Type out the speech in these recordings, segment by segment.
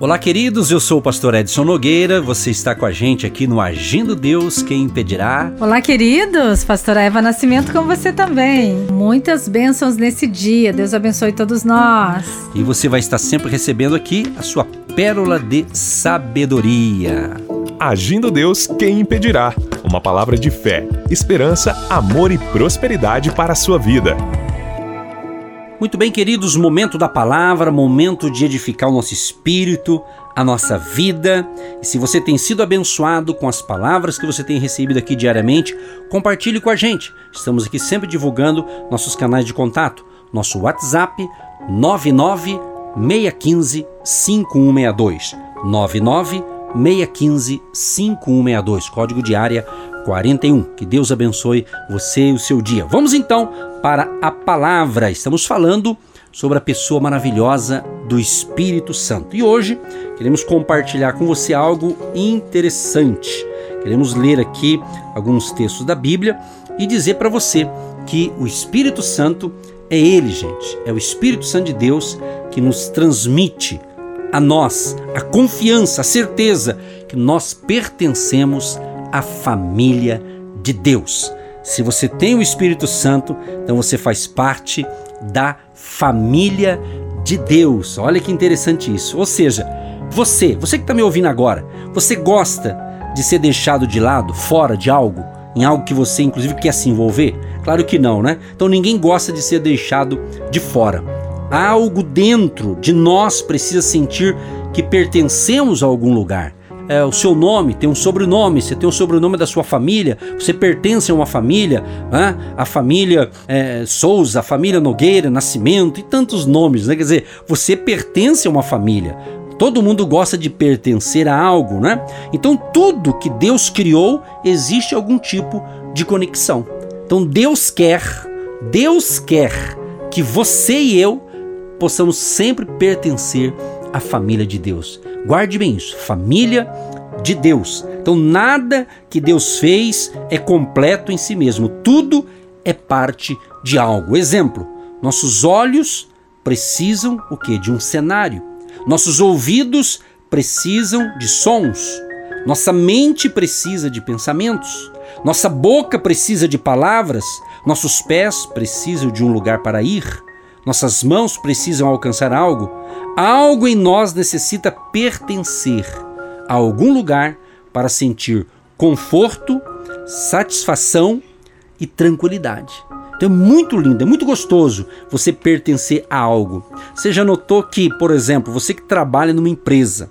Olá, queridos, eu sou o pastor Edson Nogueira, você está com a gente aqui no Agindo Deus, quem impedirá? Olá, queridos, pastora Eva Nascimento com você também. Muitas bênçãos nesse dia, Deus abençoe todos nós. E você vai estar sempre recebendo aqui a sua pérola de sabedoria. Agindo Deus, quem impedirá? Uma palavra de fé, esperança, amor e prosperidade para a sua vida. Muito bem, queridos, momento da palavra, momento de edificar o nosso espírito, a nossa vida. E se você tem sido abençoado com as palavras que você tem recebido aqui diariamente, compartilhe com a gente. Estamos aqui sempre divulgando nossos canais de contato, nosso WhatsApp 99615-5162, 99615-5162, código de área 41. Que Deus abençoe você e o seu dia. Vamos então para a palavra. Estamos falando sobre a pessoa maravilhosa do Espírito Santo. E hoje queremos compartilhar com você algo interessante. Queremos ler aqui alguns textos da Bíblia e dizer para você que o Espírito Santo é ele, gente. É o Espírito Santo de Deus que nos transmite a nós a confiança, a certeza que nós pertencemos a família de Deus. Se você tem o Espírito Santo, então você faz parte da família de Deus. Olha que interessante isso. Ou seja, você que está me ouvindo agora, você gosta de ser deixado de lado, fora de algo, em algo que você inclusive quer se envolver? Claro que não, né? Então ninguém gosta de ser deixado de fora. Algo dentro de nós precisa sentir que pertencemos a algum lugar. O seu nome tem um sobrenome, você tem o sobrenome da sua família, você pertence a uma família, né? A família Souza, a família Nogueira, Nascimento e tantos nomes, né? Quer dizer, você pertence a uma família. Todo mundo gosta de pertencer a algo, né? Então tudo que Deus criou existe algum tipo de conexão. Então Deus quer que você e eu possamos sempre pertencer à família de Deus. Guarde bem isso, família de Deus. Então nada que Deus fez é completo em si mesmo, tudo é parte de algo. Exemplo, nossos olhos precisam o quê? De um cenário. Nossos ouvidos precisam de sons. Nossa mente precisa de pensamentos. Nossa boca precisa de palavras. Nossos pés precisam de um lugar para ir. Nossas mãos precisam alcançar algo. Algo em nós necessita pertencer a algum lugar para sentir conforto, satisfação e tranquilidade. Então é muito lindo, é muito gostoso você pertencer a algo. Você já notou que, por exemplo, você que trabalha numa empresa,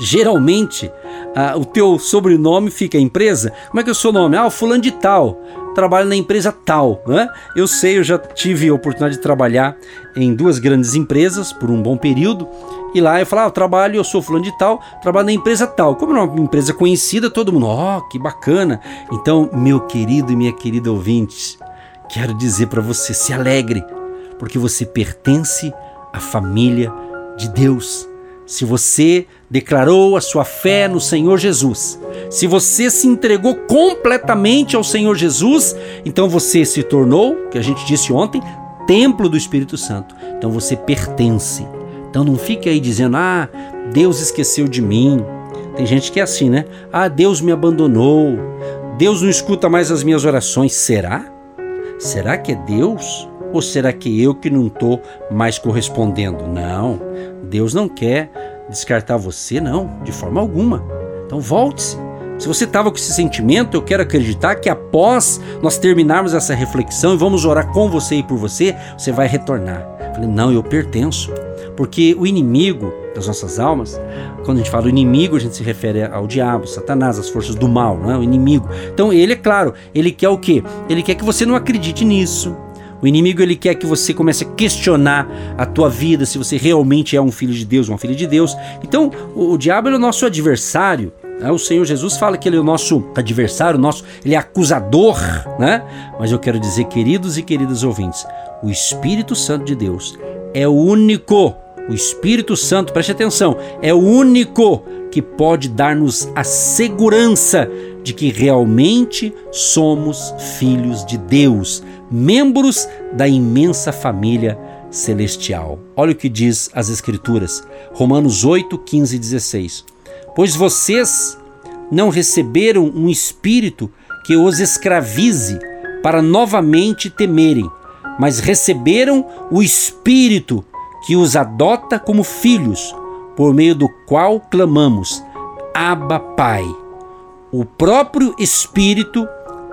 geralmente o teu sobrenome fica a empresa. Como é que é o seu nome? O fulano de tal, trabalho na empresa tal, né? Eu já tive a oportunidade de trabalhar em duas grandes empresas por um bom período, e lá eu falava, eu sou fulano de tal, trabalho na empresa tal. Como era uma empresa conhecida, todo mundo, que bacana. Então, meu querido e minha querida ouvinte, quero dizer para você, se alegre, porque você pertence à família de Deus. Se você declarou a sua fé no Senhor Jesus, se você se entregou completamente ao Senhor Jesus, então você se tornou, que a gente disse ontem, templo do Espírito Santo. Então você pertence. Então não fique aí dizendo, Deus esqueceu de mim. Tem gente que é assim, né? Deus me abandonou. Deus não escuta mais as minhas orações. Será? Será que é Deus? Ou será que eu que não estou mais correspondendo? Não, Deus não quer descartar você, não, de forma alguma. Então volte-se. Se você estava com esse sentimento, eu quero acreditar que após nós terminarmos essa reflexão e vamos orar com você e por você, você vai retornar. Eu falei, não, eu pertenço. Porque o inimigo das nossas almas, quando a gente fala inimigo, a gente se refere ao diabo, Satanás, as forças do mal, não é? O inimigo. Então ele, é claro, ele quer o quê? Ele quer que você não acredite nisso. O inimigo, ele quer que você comece a questionar a tua vida, se você realmente é um filho de Deus, uma filha de Deus. Então, o diabo é o nosso adversário. O Senhor Jesus fala que ele é o nosso adversário, ele é acusador, né? Mas eu quero dizer, queridos e queridas ouvintes, o Espírito Santo de Deus é o único, o Espírito Santo, preste atenção, é o único que pode dar-nos a segurança de que realmente somos filhos de Deus, membros da imensa família celestial. Olha o que diz as Escrituras, Romanos 8, 15 e 16. Pois vocês não receberam um espírito que os escravize para novamente temerem, mas receberam o Espírito que os adota como filhos, por meio do qual clamamos, Abba, Pai. O próprio Espírito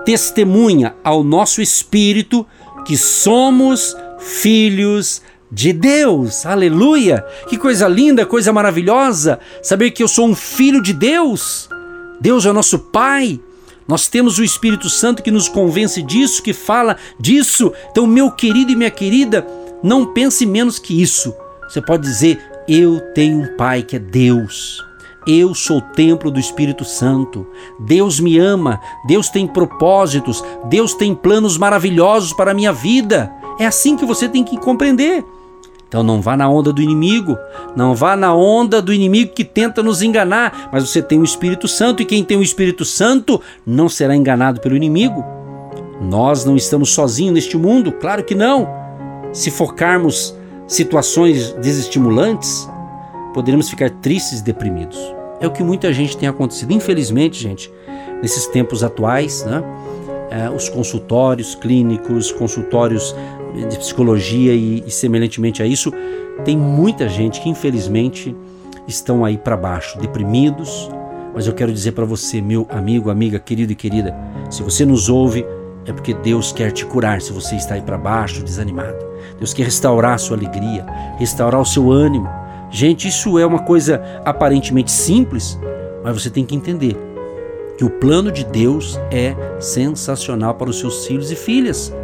testemunha ao nosso espírito que somos filhos de Deus. Aleluia! Que coisa linda, coisa maravilhosa, saber que eu sou um filho de Deus. Deus é o nosso Pai. Nós temos o Espírito Santo que nos convence disso, que fala disso. Então, meu querido e minha querida, não pense menos que isso. Você pode dizer, eu tenho um Pai que é Deus. Eu sou o templo do Espírito Santo. Deus me ama. Deus tem propósitos. Deus tem planos maravilhosos para a minha vida. É assim que você tem que compreender. Então não vá na onda do inimigo, não vá na onda do inimigo que tenta nos enganar, mas você tem o Espírito Santo, e quem tem o Espírito Santo não será enganado pelo inimigo. Nós não estamos sozinhos neste mundo, claro que não. Se focarmos situações desestimulantes, poderemos ficar tristes e deprimidos. É o que muita gente tem acontecido, infelizmente, gente, nesses tempos atuais, né? Os consultórios clínicos, consultórios de psicologia e semelhantemente a isso, tem muita gente que infelizmente estão aí para baixo, deprimidos. Mas eu quero dizer para você, meu amigo, amiga, querido e querida, se você nos ouve, é porque Deus quer te curar. Se você está aí para baixo, desanimado, Deus quer restaurar a sua alegria, restaurar o seu ânimo. Gente, isso é uma coisa aparentemente simples, mas você tem que entender que o plano de Deus é sensacional para os seus filhos e filhas.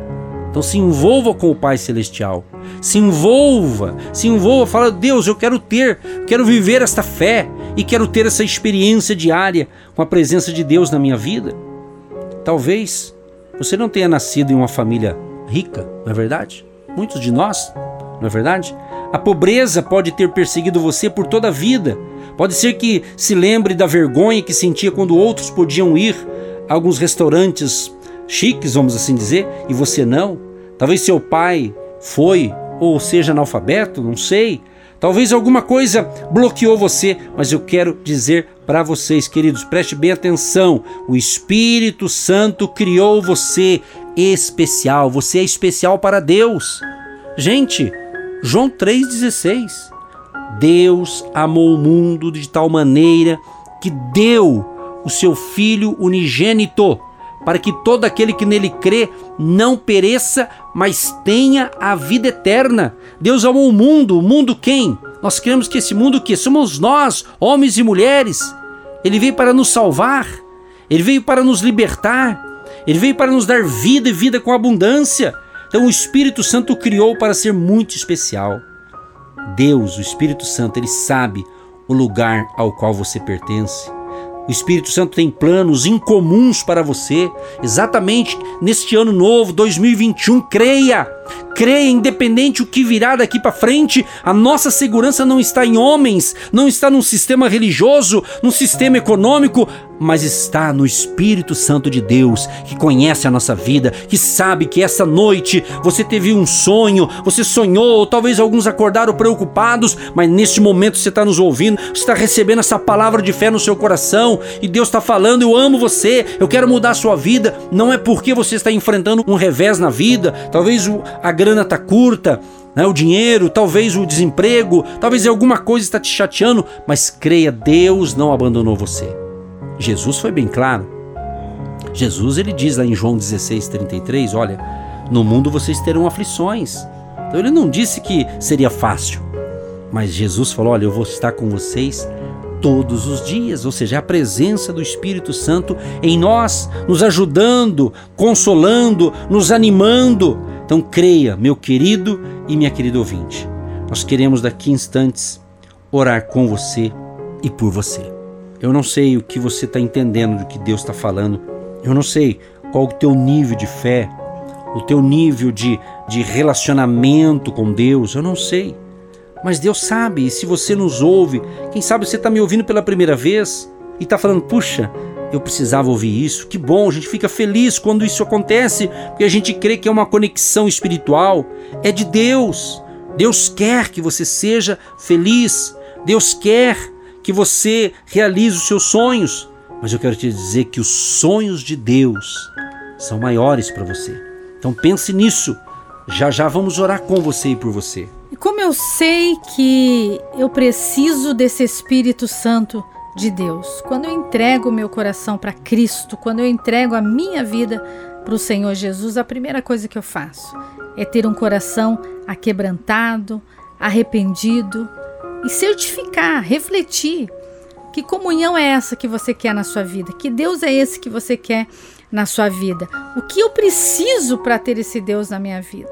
Então se envolva com o Pai Celestial, se envolva, fala, Deus, eu quero viver esta fé e quero ter essa experiência diária com a presença de Deus na minha vida. Talvez você não tenha nascido em uma família rica, não é verdade? Muitos de nós, não é verdade? A pobreza pode ter perseguido você por toda a vida. Pode ser que se lembre da vergonha que sentia quando outros podiam ir a alguns restaurantes chiques, vamos assim dizer, e você não. Talvez seu pai foi ou seja analfabeto, não sei. Talvez alguma coisa bloqueou você, mas eu quero dizer para vocês, queridos, preste bem atenção. O Espírito Santo criou você especial. Você é especial para Deus. Gente, João 3,16. Deus amou o mundo de tal maneira que deu o seu Filho unigênito, para que todo aquele que nele crê não pereça, mas tenha a vida eterna. Deus amou o mundo quem? Nós cremos que esse mundo que somos nós, homens e mulheres. Ele veio para nos salvar, ele veio para nos libertar, ele veio para nos dar vida e vida com abundância. Então o Espírito Santo criou para ser muito especial. Deus, o Espírito Santo, ele sabe o lugar ao qual você pertence. O Espírito Santo tem planos incomuns para você, exatamente neste ano novo, 2021, creia, independente o que virá daqui para frente. A nossa segurança não está em homens, não está num sistema religioso, num sistema econômico, mas está no Espírito Santo de Deus, que conhece a nossa vida, que sabe que essa noite você teve um sonho, você sonhou, talvez alguns acordaram preocupados, mas neste momento você está nos ouvindo, você está recebendo essa palavra de fé no seu coração, e Deus está falando, eu amo você, eu quero mudar a sua vida. Não é porque você está enfrentando um revés na vida, talvez a grana está curta, né? O dinheiro, talvez o desemprego, talvez alguma coisa está te chateando, mas creia, Deus não abandonou você. Jesus foi bem claro. Jesus, ele diz lá em João 16,33, olha, no mundo vocês terão aflições. Então ele não disse que seria fácil, mas Jesus falou, olha, eu vou estar com vocês todos os dias, ou seja, a presença do Espírito Santo em nós, nos ajudando, consolando, nos animando. Então creia, meu querido e minha querida ouvinte, nós queremos daqui a instantes orar com você e por você. Eu não sei o que você está entendendo do que Deus está falando, eu não sei qual o teu nível de fé, o teu nível de relacionamento com Deus, eu não sei. Mas Deus sabe, e se você nos ouve, quem sabe você está me ouvindo pela primeira vez e está falando, puxa, eu precisava ouvir isso, que bom, a gente fica feliz quando isso acontece, porque a gente crê que é uma conexão espiritual, é de Deus. Deus quer que você seja feliz. Deus quer que você realize os seus sonhos. Mas eu quero te dizer que os sonhos de Deus são maiores para você. Então pense nisso. Já já vamos orar com você e por você. E como eu sei que eu preciso desse Espírito Santo de Deus? Quando eu entrego o meu coração para Cristo, quando eu entrego a minha vida para o Senhor Jesus, a primeira coisa que eu faço é ter um coração aquebrantado, arrependido e certificar, refletir que comunhão é essa que você quer na sua vida, que Deus é esse que você quer na sua vida, o que eu preciso para ter esse Deus na minha vida.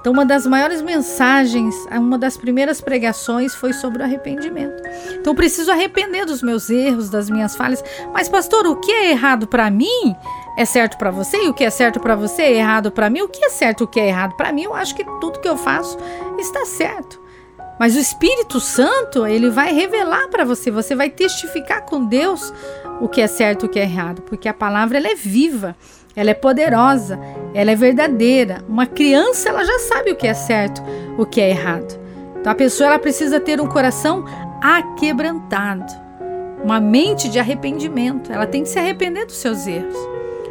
Então uma das maiores mensagens, uma das primeiras pregações foi sobre o arrependimento. Então eu preciso arrepender dos meus erros, das minhas falhas. Mas pastor, o que é errado para mim é certo para você? E o que é certo para você é errado para mim? O que é certo e o que é errado para mim? Eu acho que tudo que eu faço está certo. Mas o Espírito Santo, ele vai revelar para você, você vai testificar com Deus o que é certo e o que é errado, porque a palavra ela é viva, ela é poderosa, ela é verdadeira. Uma criança ela já sabe o que é certo, o que é errado. Então a pessoa ela precisa ter um coração aquebrantado, uma mente de arrependimento, ela tem que se arrepender dos seus erros.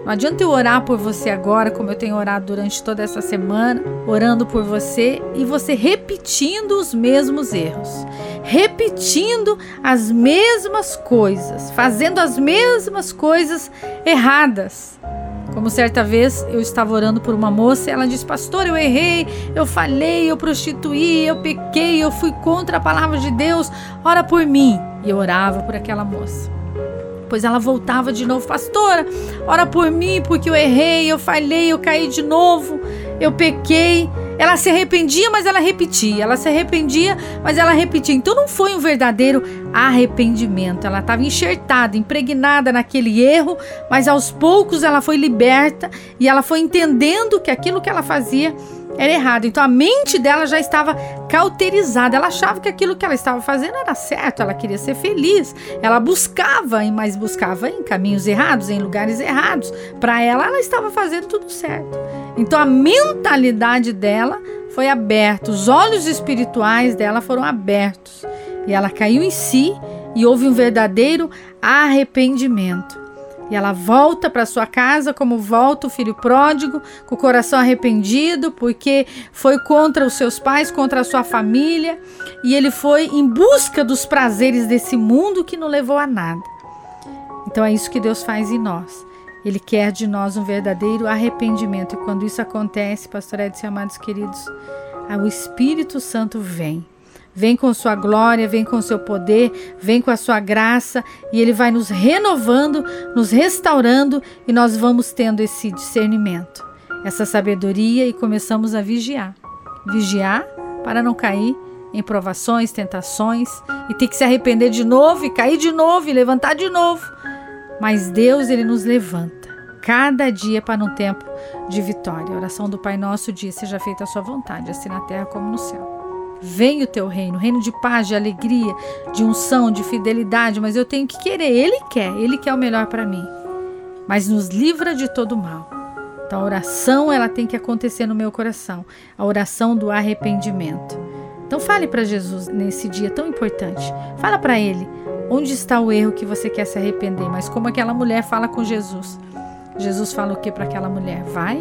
Não adianta eu orar por você agora, como eu tenho orado durante toda essa semana, orando por você e você repetindo os mesmos erros, repetindo as mesmas coisas, fazendo as mesmas coisas erradas. Como certa vez eu estava orando por uma moça e ela disse: pastor, eu errei, eu falhei, eu prostituí, eu pequei, eu fui contra a palavra de Deus, ora por mim. E eu orava por aquela moça. Pois ela voltava de novo: pastora, ora por mim, porque eu errei, eu falhei, eu caí de novo, eu pequei. Ela se arrependia, mas ela repetia. Ela se arrependia, mas ela repetia. Então não foi um verdadeiro arrependimento. Ela estava enxertada, impregnada naquele erro, mas aos poucos ela foi liberta e ela foi entendendo que aquilo que ela fazia era errado. Então a mente dela já estava cauterizada. Ela achava que aquilo que ela estava fazendo era certo. Ela queria ser feliz. Ela buscava, mas buscava em caminhos errados, em lugares errados. Para ela, ela estava fazendo tudo certo. Então a mentalidade dela foi aberta. Os olhos espirituais dela foram abertos. E ela caiu em si e houve um verdadeiro arrependimento. E ela volta para sua casa como volta o filho pródigo, com o coração arrependido, porque foi contra os seus pais, contra a sua família, e ele foi em busca dos prazeres desse mundo que não levou a nada. Então é isso que Deus faz em nós. Ele quer de nós um verdadeiro arrependimento. E quando isso acontece, pastor Edson, amados queridos, o Espírito Santo vem. Vem com sua glória, vem com seu poder, vem com a sua graça e ele vai nos renovando, nos restaurando e nós vamos tendo esse discernimento, essa sabedoria e começamos a vigiar. Vigiar para não cair em provações, tentações e ter que se arrepender de novo e cair de novo e levantar de novo. Mas Deus, ele nos levanta cada dia para um tempo de vitória. A oração do Pai Nosso diz: seja feita a sua vontade, assim na terra como no céu. Vem o reino de paz, de alegria, de unção, de fidelidade, mas eu tenho que querer. Ele quer o melhor para mim, mas nos livra de todo mal. Então a oração, ela tem que acontecer no meu coração, a oração do arrependimento. Então fale para Jesus nesse dia tão importante, fala para ele onde está o erro que você quer se arrepender, mas como aquela mulher fala com Jesus. Jesus fala o que para aquela mulher? Vai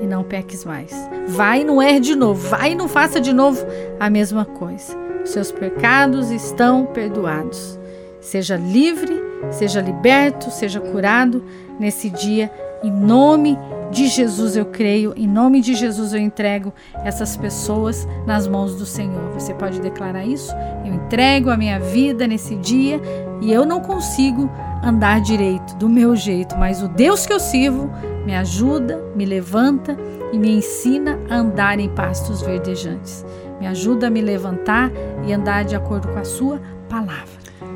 e não peques mais. Vai e não erre de novo. Vai e não faça de novo a mesma coisa. Os seus pecados estão perdoados. Seja livre, seja liberto, seja curado nesse dia. Em nome de Jesus eu creio. Em nome de Jesus eu entrego essas pessoas nas mãos do Senhor. Você pode declarar isso? Eu entrego a minha vida nesse dia e eu não consigo andar direito, do meu jeito, mas o Deus que eu sirvo me ajuda, me levanta e me ensina a andar em pastos verdejantes. Me ajuda a me levantar e andar de acordo com a sua palavra.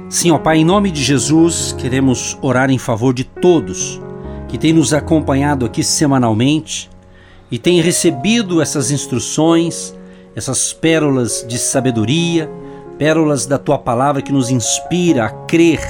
Sim, ó Pai, em nome de Jesus, queremos orar em favor de todos que têm nos acompanhado aqui semanalmente e têm recebido essas instruções, essas pérolas de sabedoria, pérolas da Tua Palavra que nos inspira a crer.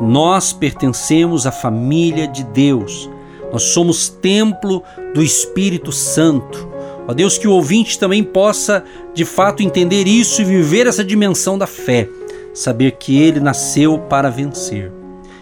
Nós pertencemos à família de Deus, nós somos templo do Espírito Santo. Ó Deus, que o ouvinte também possa de fato entender isso e viver essa dimensão da fé, saber que ele nasceu para vencer.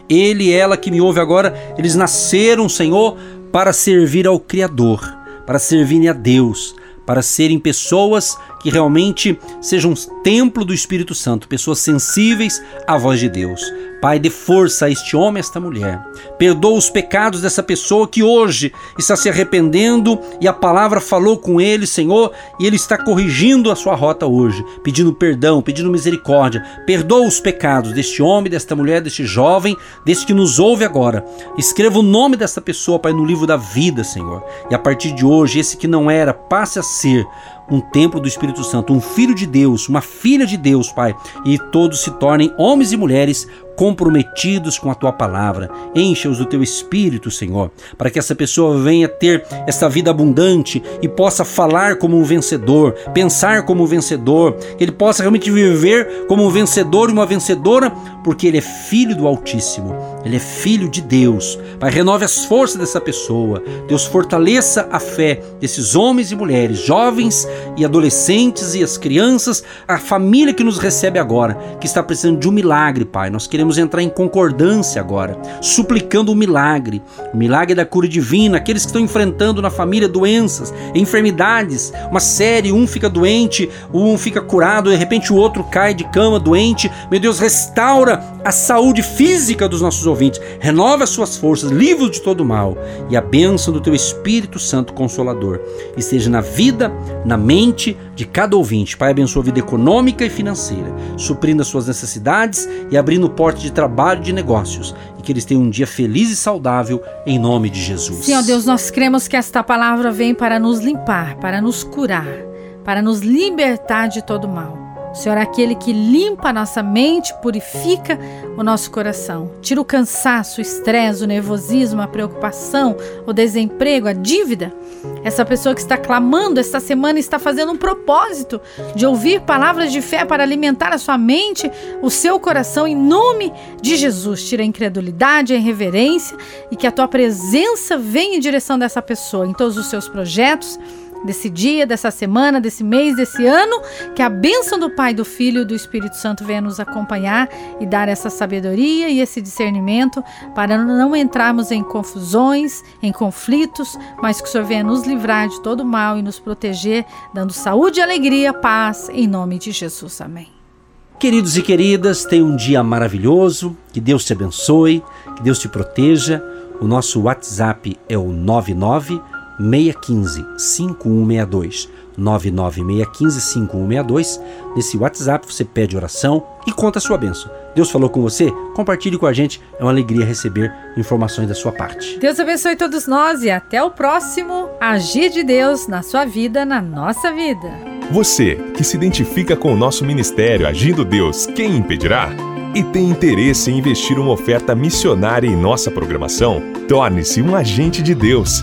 Ele e ela que me ouve agora, eles nasceram, Senhor, para servir ao Criador, para servirem a Deus, para serem pessoas que realmente sejam um templo do Espírito Santo, pessoas sensíveis à voz de Deus. Pai, dê força a este homem e a esta mulher. Perdoa os pecados dessa pessoa que hoje está se arrependendo e a palavra falou com ele, Senhor, e ele está corrigindo a sua rota hoje, pedindo perdão, pedindo misericórdia. Perdoa os pecados deste homem, desta mulher, deste jovem, deste que nos ouve agora. Escreva o nome dessa pessoa, Pai, no livro da vida, Senhor. E a partir de hoje, esse que não era, passe a ser um templo do Espírito Santo, um filho de Deus, uma filha de Deus, Pai, e todos se tornem homens e mulheres comprometidos com a Tua Palavra. Encha-os do Teu Espírito, Senhor, para que essa pessoa venha ter essa vida abundante e possa falar como um vencedor, pensar como um vencedor, que ele possa realmente viver como um vencedor e uma vencedora, porque ele é filho do Altíssimo, ele é filho de Deus. Pai, renove as forças dessa pessoa. Deus, fortaleça a fé desses homens e mulheres, jovens e adolescentes e as crianças, a família que nos recebe agora, que está precisando de um milagre, Pai. Nós queremos entrar em concordância agora, suplicando o milagre da cura divina, aqueles que estão enfrentando na família doenças, enfermidades, uma série, um fica doente, um fica curado, de repente o outro cai de cama doente. Meu Deus, restaura a saúde física dos nossos ouvintes, renova as suas forças, livra-os de todo mal, e a bênção do Teu Espírito Santo Consolador esteja na vida, na mente de cada ouvinte. Pai, abençoa a vida econômica e financeira, suprindo as suas necessidades e abrindo portas de trabalho e de negócios, e que eles tenham um dia feliz e saudável em nome de Jesus. Senhor Deus, nós cremos que esta palavra vem para nos limpar, para nos curar, para nos libertar de todo mal. O Senhor é aquele que limpa a nossa mente, purifica o nosso coração, tira o cansaço, o estresse, o nervosismo, a preocupação, o desemprego, a dívida. Essa pessoa que está clamando esta semana está fazendo um propósito de ouvir palavras de fé para alimentar a sua mente, o seu coração, em nome de Jesus. Tira a incredulidade, a irreverência, e que a Tua presença venha em direção dessa pessoa, em todos os seus projetos, desse dia, dessa semana, desse mês, desse ano. Que a bênção do Pai, do Filho e do Espírito Santo venha nos acompanhar e dar essa sabedoria e esse discernimento para não entrarmos em confusões, em conflitos, mas que o Senhor venha nos livrar de todo mal e nos proteger, dando saúde, alegria, paz, em nome de Jesus. Amém. Queridos e queridas, tenha um dia maravilhoso, que Deus te abençoe, que Deus te proteja. O nosso WhatsApp é o 99 615 5162, 99 615 5162. Nesse WhatsApp você pede oração e conta a sua bênção. Deus falou com você? Compartilhe com a gente, é uma alegria receber informações da sua parte. Deus abençoe todos nós e até o próximo Agir de Deus na sua vida, na nossa vida. Você que se identifica com o nosso ministério Agindo Deus, quem impedirá? E tem interesse em investir uma oferta missionária em nossa programação? Torne-se um agente de Deus